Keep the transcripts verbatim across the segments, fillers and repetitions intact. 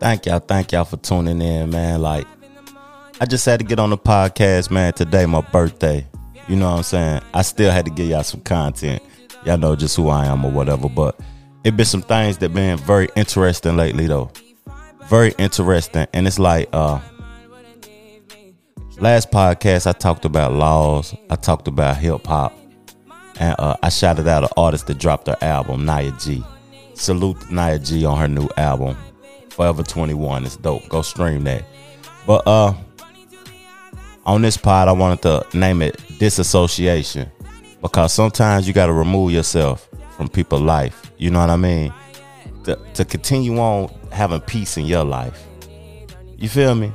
Thank y'all, thank y'all for tuning in, man. Like, I just had to get on the podcast, man. Today, my birthday. You know what I'm saying? I still had to give y'all some content. Y'all know just who I am or whatever, but it been some things that been very interesting lately, though. Very interesting. And it's like, uh, last podcast, I talked about laws. I talked about hip-hop. And uh, I shouted out an artist that dropped her album, Naya G. Salute Naya G on her new album, Forever twenty-one. It's dope. Go stream that. But uh, on this pod, I wanted to name it Disassociation, because sometimes you got to remove yourself from people's life. You know what I mean? To, to continue on having peace in your life. You feel me?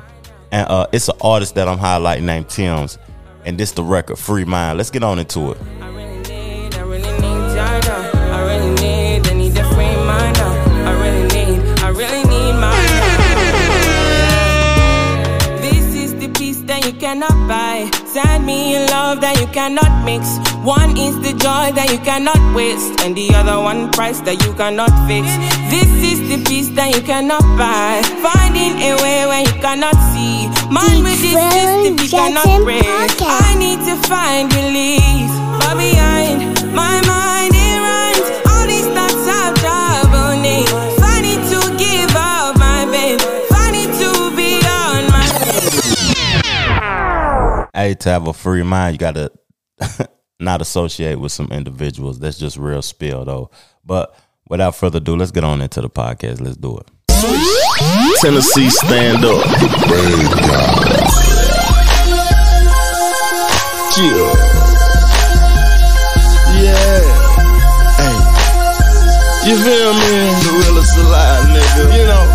And uh, it's an artist that I'm highlighting named Tim's. And this the record, Free Mind. Let's get on into it. Cannot buy, send me love that you cannot mix. One is the joy that you cannot waste, and the other one price that you cannot fix. This is the peace that you cannot buy, finding a way where you cannot see. Man with this system you cannot break. I need to find relief, but behind my mind it runs. All these thoughts are trouble me. I need to give up my babe. I need to be on my feet. Hey, to have a free mind, you got to not associate with some individuals. That's just real spill, though. But without further ado, let's get on into the podcast. Let's do it. Tennessee Stand Up. Yeah. Yeah. Hey. You feel me? The realest alive, nigga. You know.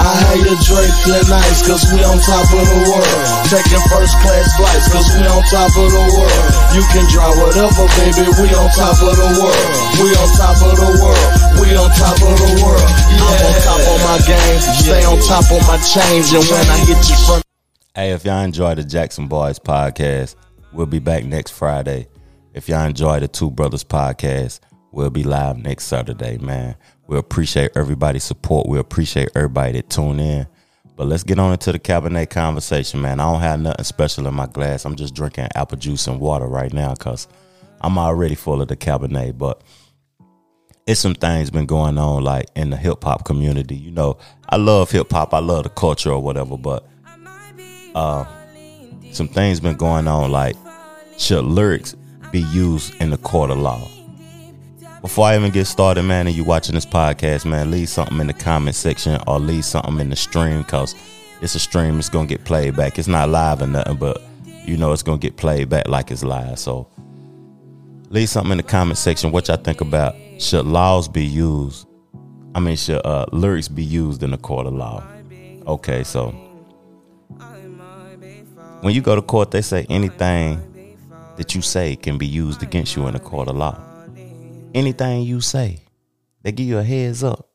I had your Drake clear nights, cause we on top of the world. Taking first class flights, cause we on top of the world. You can draw whatever, baby, we on top of the world. We on top of the world, we on top of the world. Yeah. I'm on top of my game, stay on top of my change, and when I hit you from... Hey, if y'all enjoy the Jackson Boys podcast, we'll be back next Friday. If y'all enjoy the Two Brothers podcast, we'll be live next Saturday, man. We appreciate everybody's support. We appreciate everybody that tune in. But let's get on into the Cabernet conversation, man. I don't have nothing special in my glass. I'm just drinking apple juice and water right now because I'm already full of the Cabernet. But it's some things been going on, like, in the hip-hop community. You know, I love hip-hop. I love the culture or whatever. But uh, some things been going on, like, should lyrics be used in the court of law? Before I even get started, man, and you watching this podcast, man, leave something in the comment section or leave something in the stream, because it's a stream. It's going to get played back. It's not live or nothing, but, you know, it's going to get played back like it's live. So leave something in the comment section what y'all think about. Should laws be used? I mean, should uh, lyrics be used in the court of law? Okay, so when you go to court, they say anything that you say can be used against you in the court of law. Anything you say, they give you a heads up.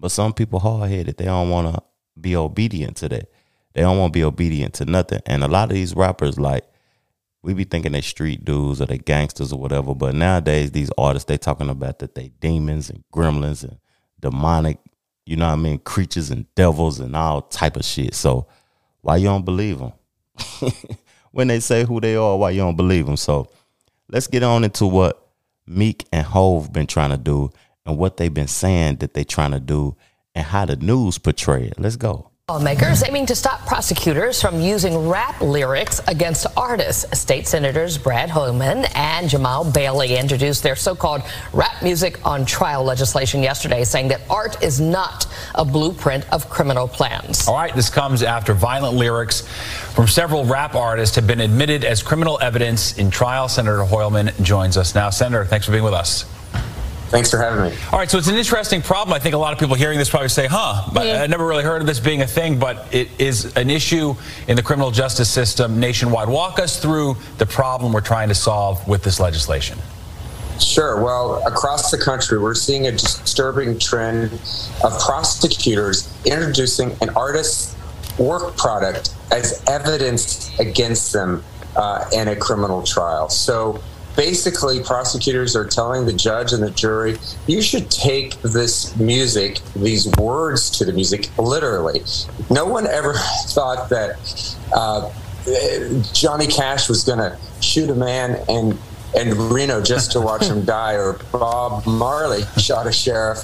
But some people hard-headed. They don't want to be obedient to that. They don't want to be obedient to nothing. And a lot of these rappers, like, we be thinking they street dudes or they gangsters or whatever. But nowadays, these artists, they talking about that they demons and gremlins and demonic, you know what I mean, creatures and devils and all type of shit. So why you don't believe them? When they say who they are, why you don't believe them? So let's get on into what Meek and Hov been trying to do and what they've been saying that they trying to do and how the news portray it. Let's go. Lawmakers aiming to stop prosecutors from using rap lyrics against artists. State Senators Brad Hoylman and Jamal Bailey introduced their so-called rap music on trial legislation yesterday, saying that art is not a blueprint of criminal plans. All right, this comes after violent lyrics from several rap artists have been admitted as criminal evidence in trial. Senator Hoylman joins us now. Senator, thanks for being with us. Thanks for having me. All right, so it's an interesting problem. I think a lot of people hearing this probably say, huh, but yeah. I never really heard of this being a thing, but it is an issue in the criminal justice system nationwide. Walk us through the problem we're trying to solve with this legislation. Sure. Well, across the country, we're seeing a disturbing trend of prosecutors introducing an artist's work product as evidence against them uh, in a criminal trial. So basically prosecutors are telling the judge and the jury, you should take this music, these words to the music, literally. No one ever thought that uh, Johnny Cash was going to shoot a man in, in Reno just to watch him die, or Bob Marley shot a sheriff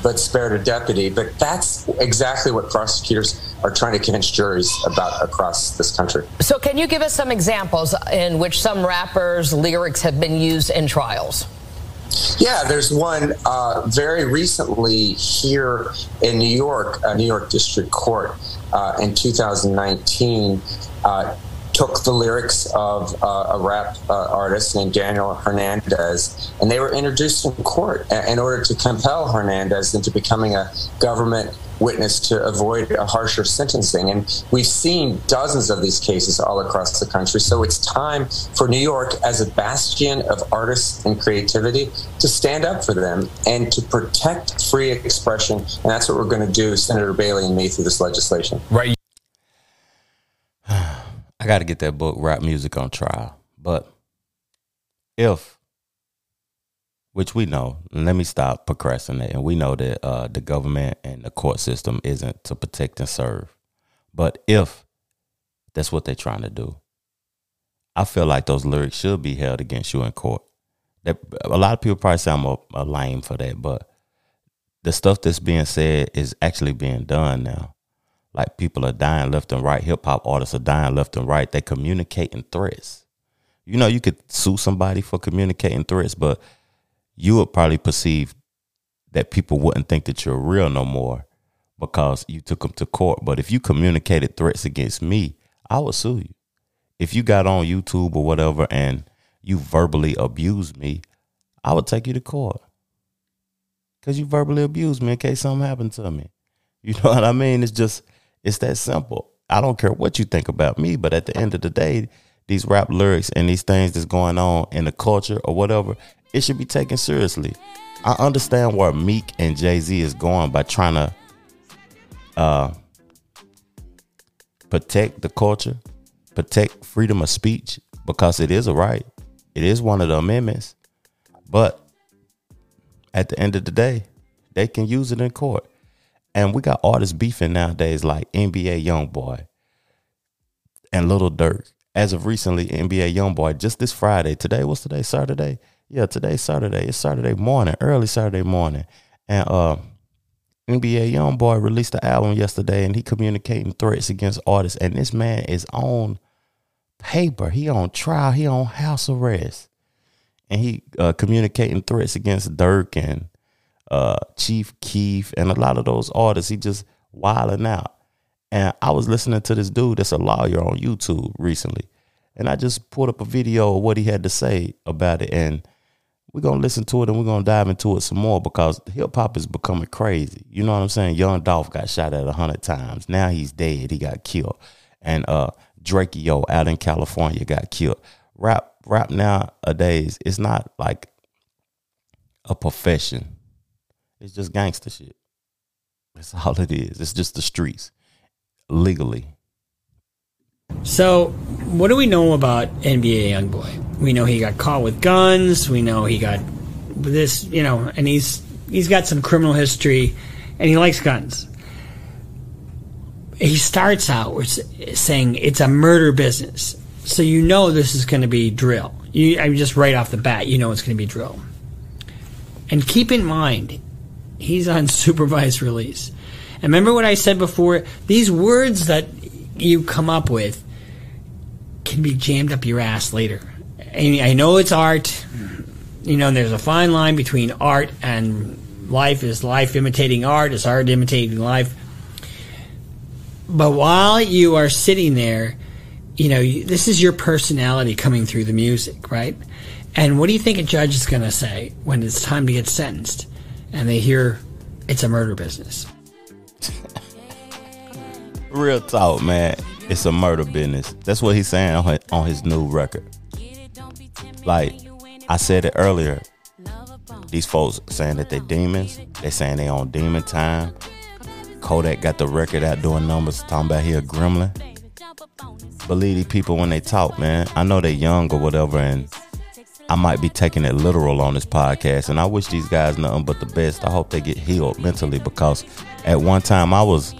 but spared a deputy. But that's exactly what prosecutors are trying to convince juries about across this country. So can you give us some examples in which some rappers' lyrics have been used in trials? Yeah, there's one uh, very recently here in New York, a New York District Court uh, in two thousand nineteen uh, took the lyrics of uh, a rap uh, artist named Daniel Hernandez, and they were introduced in court in order to compel Hernandez into becoming a government witness to avoid a harsher sentencing. And we've seen dozens of these cases all across the country. So it's time for New York, as a bastion of artists and creativity, to stand up for them and to protect free expression. And that's what we're going to do, Senator Bailey and me, through this legislation. Right. I got to get that book, Rap Music on Trial. But if, which we know, let me stop procrastinating. We know that uh, the government and the court system isn't to protect and serve. But if that's what they're trying to do, I feel like those lyrics should be held against you in court. That, a lot of people probably say I'm a, a lame for that, but the stuff that's being said is actually being done now. Like, people are dying left and right. Hip-hop artists are dying left and right. They communicating threats. You know, you could sue somebody for communicating threats, but you would probably perceive that people wouldn't think that you're real no more because you took them to court. But if you communicated threats against me, I would sue you. If you got on YouTube or whatever and you verbally abused me, I would take you to court because you verbally abused me in case something happened to me. You know what I mean? It's just... it's that simple. I don't care what you think about me, but at the end of the day, these rap lyrics and these things that's going on in the culture or whatever, it should be taken seriously. I understand where Meek and Jay-Z is going by trying to uh, protect the culture, protect freedom of speech, because it is a right. It is one of the amendments. But at the end of the day, they can use it in court. And we got artists beefing nowadays like N B A Youngboy and Lil Durk. As of recently, N B A Youngboy, just this Friday. Today, what's today? Saturday? Yeah, today's Saturday. It's Saturday morning, early Saturday morning. And uh, N B A Youngboy released the album yesterday, and he communicating threats against artists. And this man is on paper. He on trial. He on house arrest. And he uh, communicating threats against Durk and Uh, Chief Keef and a lot of those artists. He just wilding out. And I was listening to this dude that's a lawyer on YouTube recently, and I just pulled up a video of what he had to say about it, and we're going to listen to it and we're going to dive into it some more, because hip hop is becoming crazy. You know what I'm saying? Young Dolph got shot at a hundred times. Now he's dead. He got killed. And uh, Drakeo out in California got killed. Rap, rap nowadays, it's not like a profession. It's just gangster shit. That's all it is. It's just the streets, legally. So, what do we know about N B A Youngboy? We know he got caught with guns. We know he got this, you know, and he's he's got some criminal history, and he likes guns. He starts out saying it's a murder business, so you know this is going to be drill. You, I mean, just right off the bat, you know it's going to be drill. And keep in mind, he's on supervised release. And remember what I said before? These words that you come up with can be jammed up your ass later. And I know it's art. You know, there's a fine line between art and life. Is life imitating art? Is art imitating life? But while you are sitting there, you know, this is your personality coming through the music, right? And what do you think a judge is going to say when it's time to get sentenced? And they hear it's a murder business. Real talk, man. It's a murder business. That's what he's saying on his, on his new record. Like I said it earlier, these folks saying that they demons. They saying they on demon time. Kodak got the record out doing numbers, talking about he a gremlin. Believe these people when they talk, man. I know they young or whatever, and I might be taking it literal on this podcast, and I wish these guys nothing but the best. I hope they get healed mentally, because at one time I was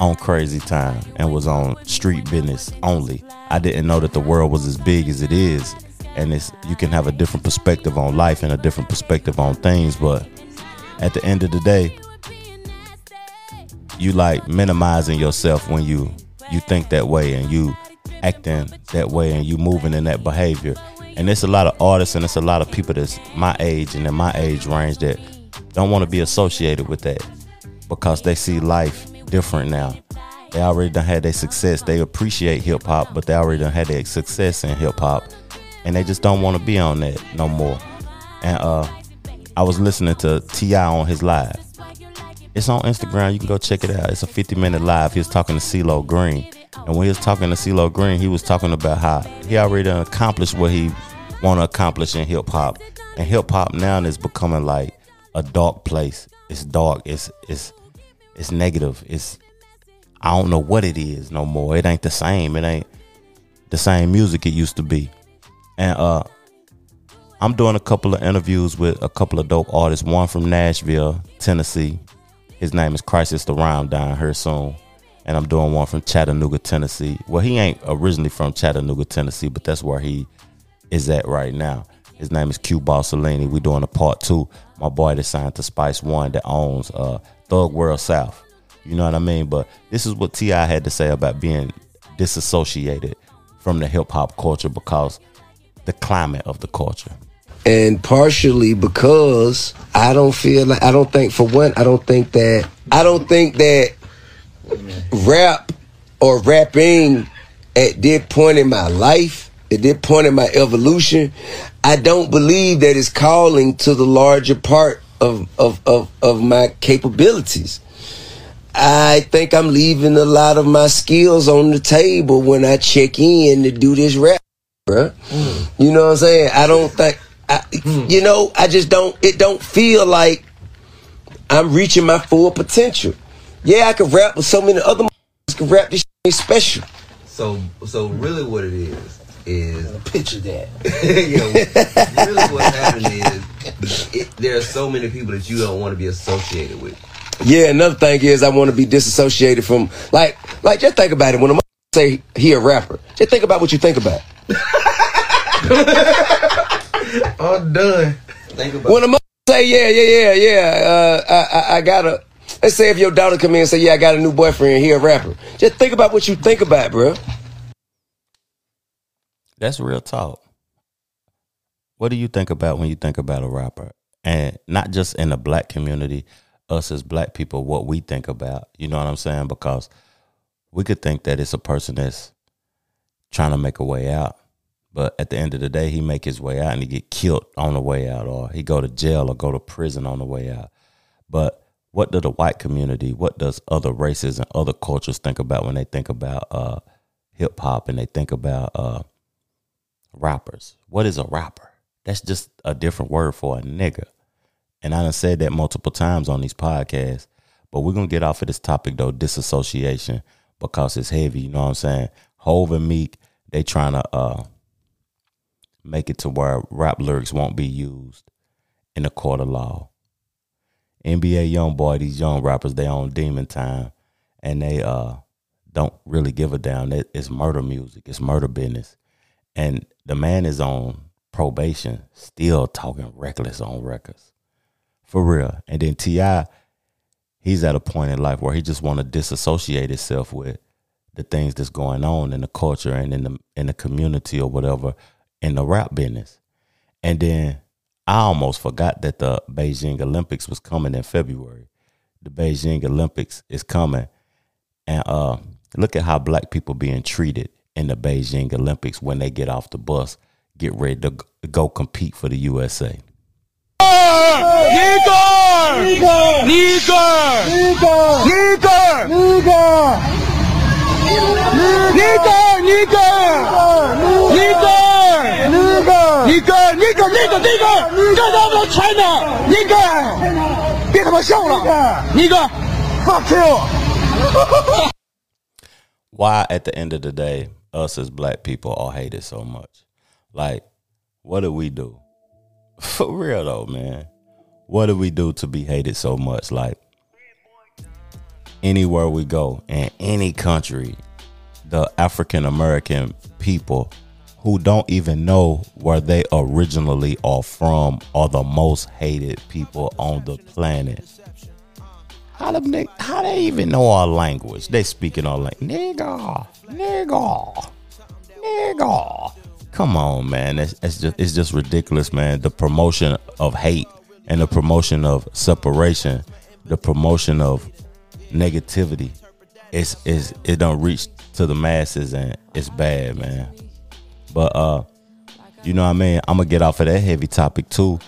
on crazy time and was on street business only. I didn't know that the world was as big as it is, and it's, you can have a different perspective on life and a different perspective on things, but at the end of the day, you like minimizing yourself when you, you think that way and you acting that way and you moving in that behavior. And it's a lot of artists and it's a lot of people that's my age and in my age range that don't want to be associated with that because they see life different now. They already done had their success. They appreciate hip-hop, but they already done had their success in hip-hop, and they just don't want to be on that no more. And uh, I was listening to T I on his live. It's on Instagram. You can go check it out. It's a fifty-minute live. He was talking to CeeLo Green. And when he was talking to CeeLo Green, he was talking about how he already done accomplished what he want to accomplish in hip-hop. And hip-hop now is becoming like a dark place. It's dark. It's it's it's negative. It's I don't know what it is no more. It ain't the same. It ain't the same music it used to be. And uh, I'm doing a couple of interviews with a couple of dope artists. One from Nashville, Tennessee. His name is Crisis the Rhyme, down here soon. And I'm doing one from Chattanooga, Tennessee. Well, he ain't originally from Chattanooga, Tennessee, but that's where he is at right now. His name is Q Balsalini. We're doing a part two. My boy that signed to Spice One that owns uh, Thug World South. You know what I mean? But this is what T I had to say about being disassociated from the hip-hop culture because the climate of the culture. And partially because I don't feel like, I don't think, for one, I don't think that, I don't think that rap or rapping at this point in my life, at this point in my evolution, I don't believe that it's calling to the larger part of of of, of my capabilities. I think I'm leaving a lot of my skills on the table when I check in to do this rap, bruh. Mm. You know what I'm saying? I don't think, I, mm. you know, I just don't, it don't feel like I'm reaching my full potential. Yeah, I can rap, but so many other motherfuckers can rap. This shit ain't special. So, so really, what it is is picture that. Yeah, really, what's happening is it, there are so many people that you don't want to be associated with. Yeah, another thing is I want to be disassociated from like, like just think about it. When a motherfucker say he a rapper, just think about what you think about. I'm done. Think about when a motherfucker say yeah, yeah, yeah, yeah, uh, I, I, I gotta. Let's say if your daughter come in and say, yeah, I got a new boyfriend, he a rapper. Just think about what you think about, bro. That's real talk. What do you think about when you think about a rapper? And not just in the black community, us as black people, what we think about. You know what I'm saying? Because we could think that it's a person that's trying to make a way out. But at the end of the day, he make his way out and he get killed on the way out, or he go to jail or go to prison on the way out. But what does the white community, what does other races and other cultures think about when they think about uh, hip-hop and they think about uh, rappers? What is a rapper? That's just a different word for a nigga. And I done said that multiple times on these podcasts. But we're going to get off of this topic, though, disassociation, because it's heavy. You know what I'm saying? Hov and Meek, they trying to uh, make it to where rap lyrics won't be used in a court of law. N B A Youngboy, these young rappers, they on demon time, and they uh don't really give a damn. It's murder music. It's murder business. And the man is on probation, still talking reckless on records. For real. And then T I, he's at a point in life where he just want to disassociate himself with the things that's going on in the culture and in the in the community or whatever in the rap business. And then I almost forgot that the Beijing Olympics was coming in February. The Beijing Olympics is coming. And uh, look at how black people being treated in the Beijing Olympics when they get off the bus, get ready to go compete for the U S A. Nigger! Nigger! Nigger! Nigger! Nigger! Nigga, nigga, nigga, nigga, get out of China, nigga! 别他妈笑了, nigga! Fuck you! Why, at the end of the day, us as black people all hate it so much? Like, What do we do? For real though, man. What do we do to be hated so much? Like, anywhere we go, in any country, the African American people who don't even know where they originally are from are the most hated people on the planet. How them nigg- how they even know our language? They speaking all like, nigga, nigga, nigga. Come on, man. It's, it's just it's just ridiculous, man. The promotion of hate and the promotion of separation, the promotion of negativity, it's, it's, it don't reach to the masses, and it's bad, man. But, uh, you know what I mean? I'm going to get off of that heavy topic, too.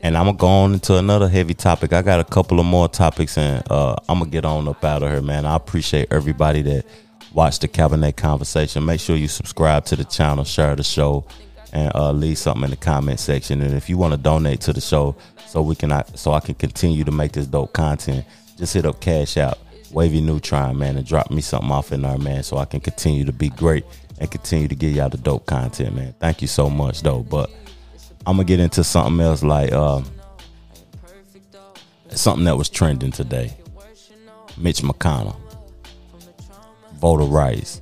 And I'm going to go on into another heavy topic. I got a couple of more topics, and uh, I'm going to get on up out of here, man. I appreciate everybody that watched the Cabernet Conversation. Make sure you subscribe to the channel, share the show, and uh, leave something in the comment section. And if you want to donate to the show so we can, so I can continue to make this dope content, just hit up Cash App, Wavy Neutron, man, and drop me something off in there, man, so I can continue to be great and continue to give y'all the dope content, man. Thank you so much, though. But I'm going to get into something else, like um, something that was trending today. Mitch McConnell, voter rights,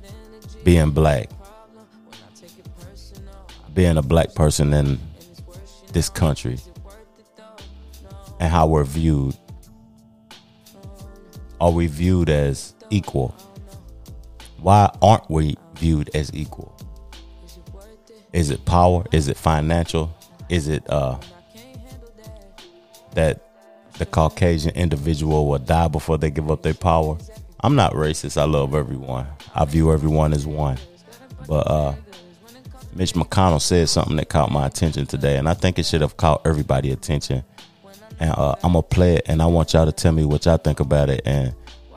being black, being a black person in this country, and how we're viewed. Are we viewed as equal? Why aren't we viewed as equal? Is it power? Is it financial? Is it uh, that the Caucasian individual will die before they give up their power? I'm not racist. I love everyone. I view everyone as one. But uh, Mitch McConnell said something that caught my attention today, and I think it should have caught everybody's attention. And uh, I'm going to play it, and I want y'all to tell me what y'all think about it. And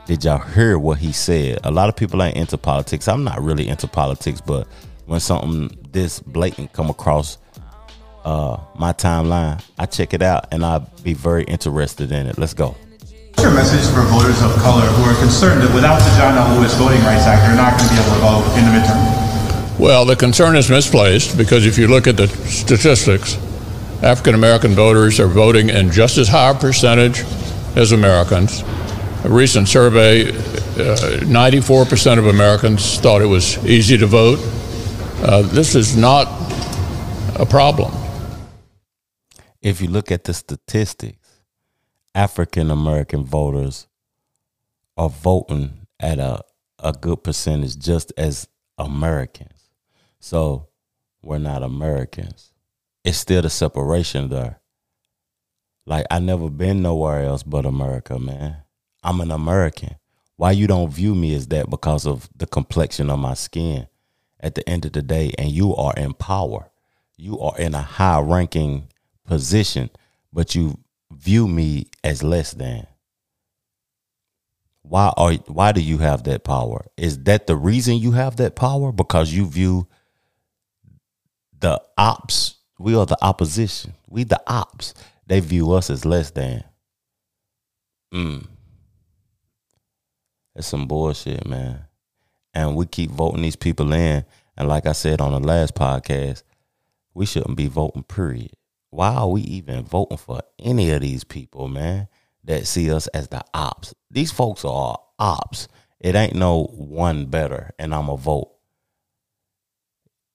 did y'all hear what he said? A lot of people ain't into politics. I'm not really into politics, but when something this blatant come across uh, my timeline, I check it out, and I'll be very interested in it. Let's go. What's your message for voters of color who are concerned that without the John Lewis Voting Rights Act, they're not going to be able to vote in the midterm? Well, the concern is misplaced, because if you look at the statistics, African-American voters are voting in just as high a percentage as Americans. A recent survey, uh, ninety-four percent of Americans thought it was easy to vote. Uh, this is not a problem. If you look at the statistics, African-American voters are voting at a, a good percentage just as Americans. So we're not Americans. It's still the separation there. Like, I never been nowhere else but America, man. I'm an American. Why you don't view me as that? Because of the complexion of my skin at the end of the day. And you are in power. You are in a high ranking position, but you view me as less than. Why are, why do you have that power? Is that the reason you have that power? Because you view the ops. We are the opposition. We the ops. They view us as less than. Mm. That's some bullshit, man. And we keep voting these people in. And like I said on the last podcast, we shouldn't be voting, period. Why are we even voting for any of these people, man, that see us as the ops? These folks are ops. It ain't no one better, and I'm a vote.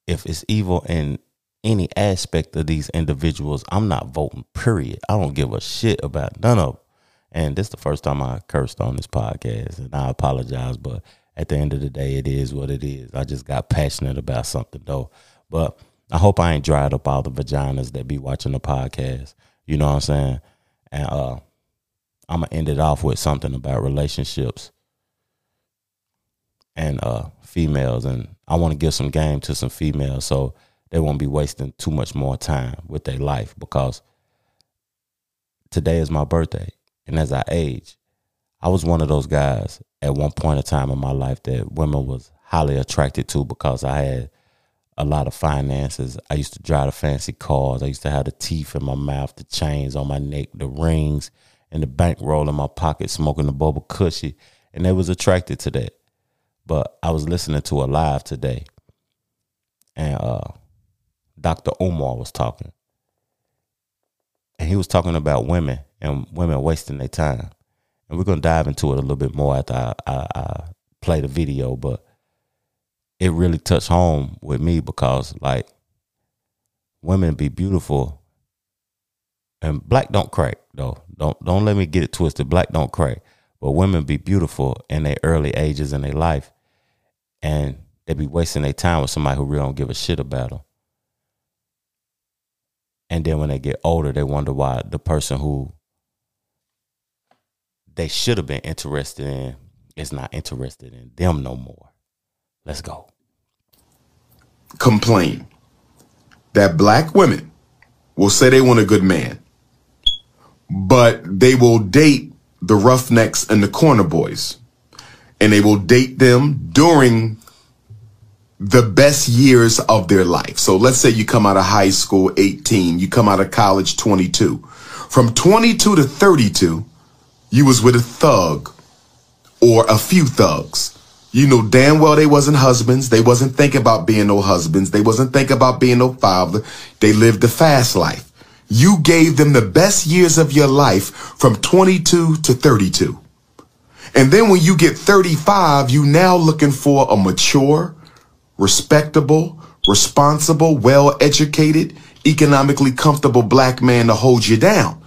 If it's evil and any aspect of these individuals, I'm not voting, period. I don't give a shit about none of them. And this is the first time I cursed on this podcast, and I apologize, but at the end of the day, it is what it is. I just got passionate about something, though. But I hope I ain't dried up all the vaginas that be watching the podcast. You know what I'm saying? And uh, I'm going to end it off with something about relationships and uh, females. And I want to give some game to some females, so they won't be wasting too much more time with their life, because today is my birthday. And as I age, I was one of those guys at one point in time in my life that women was highly attracted to, because I had a lot of finances. I used to drive the fancy cars. I used to have the teeth in my mouth, the chains on my neck, the rings, and the bankroll in my pocket, smoking the bubble cushy. And they was attracted to that. But I was listening to a live today, and uh, Doctor Umar was talking. And he was talking about women and women wasting their time. And we're going to dive into it a little bit more after I, I, I play the video. But it really touched home with me because, like, women be beautiful. And black don't crack, though. Don't don't let me get it twisted. Black don't crack. But women be beautiful in their early ages in their life. And they be wasting their time with somebody who really don't give a shit about them. And then when they get older, they wonder why the person who they should have been interested in is not interested in them no more. Let's go. Complain that black women will say they want a good man, but they will date the Roughnecks and the Corner Boys, and they will date them during the best years of their life. So let's say you come out of high school eighteen, you come out of college twenty-two. From twenty-two to thirty-two, you was with a thug or a few thugs. You know damn well they wasn't husbands. They wasn't thinking about being no husbands. They wasn't thinking about being no father. They lived the fast life. You gave them the best years of your life from twenty-two to thirty-two. And then when you get thirty-five, you now looking for a mature, respectable, responsible, well-educated, economically comfortable black man to hold you down.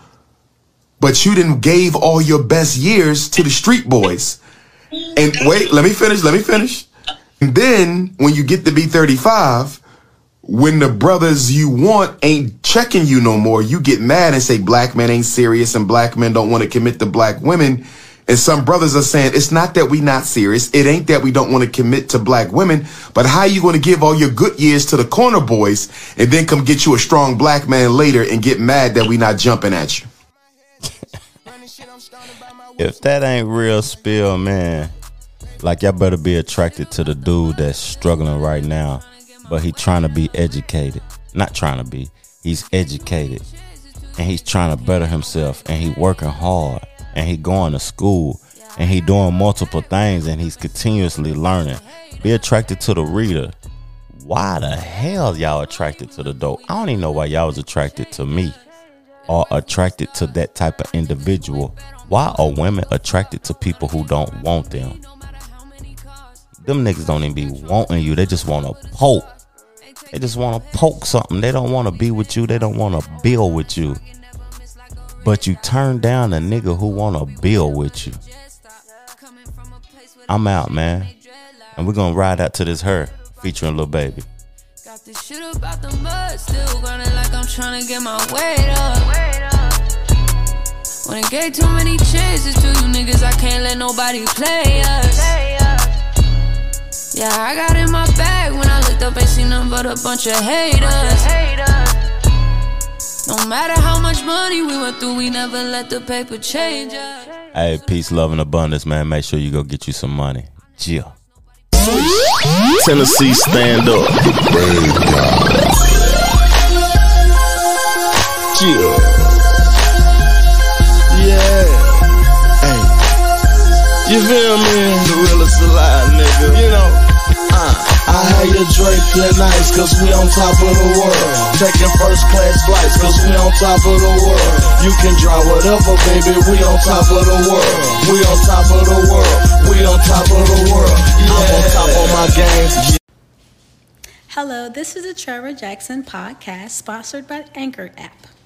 But you didn't gave all your best years to the street boys. And wait, let me finish, let me finish. And then when you get to be thirty-five, when the brothers you want ain't checking you no more, you get mad and say black men ain't serious and black men don't want to commit to black women. And some brothers are saying, it's not that we not serious. It ain't that we don't want to commit to black women, but how you going to give all your good years to the corner boys and then come get you a strong black man later and get mad that we not jumping at you? If that ain't real spill, man, like y'all better be attracted to the dude that's struggling right now, but he trying to be educated. Not trying to be. He's educated. And he's trying to better himself. And he working hard. And he going to school. And he doing multiple things. And he's continuously learning. Be attracted to the reader. Why the hell y'all attracted to the dope? I don't even know why y'all was attracted to me. Or attracted to that type of individual. Why are women attracted to people who don't want them? Them niggas don't even be wanting you. They just want to poke. They just want to poke something. They don't want to be with you. They don't want to build with you. But you turn down a nigga who want to build with you. I'm out, man. And we're going to ride out to this Her featuring Lil Baby. Got this shit about the mud. Still running like I'm trying to get my weight up. When it gave too many chances to you niggas, I can't let nobody play us. Yeah, I got in my bag when I looked up and seen nothing but a bunch of haters. No matter how much money we went through, we never let the paper change us. Hey, peace, love, and abundance, man. Make sure you go get you some money. Jill. Tennessee, stand up. Jill. Yeah. Hey. You feel me? The realest alive, nigga. You know. Uh. I had your Drake clear nights, cause we on top of the world. Taking first class flights, cause we on top of the world. You can draw whatever, baby, we on top of the world. We on top of the world, we on top of the world. Yeah. I'm on top of my game. Hello, this is the Trevor Jackson podcast, sponsored by Anchor App.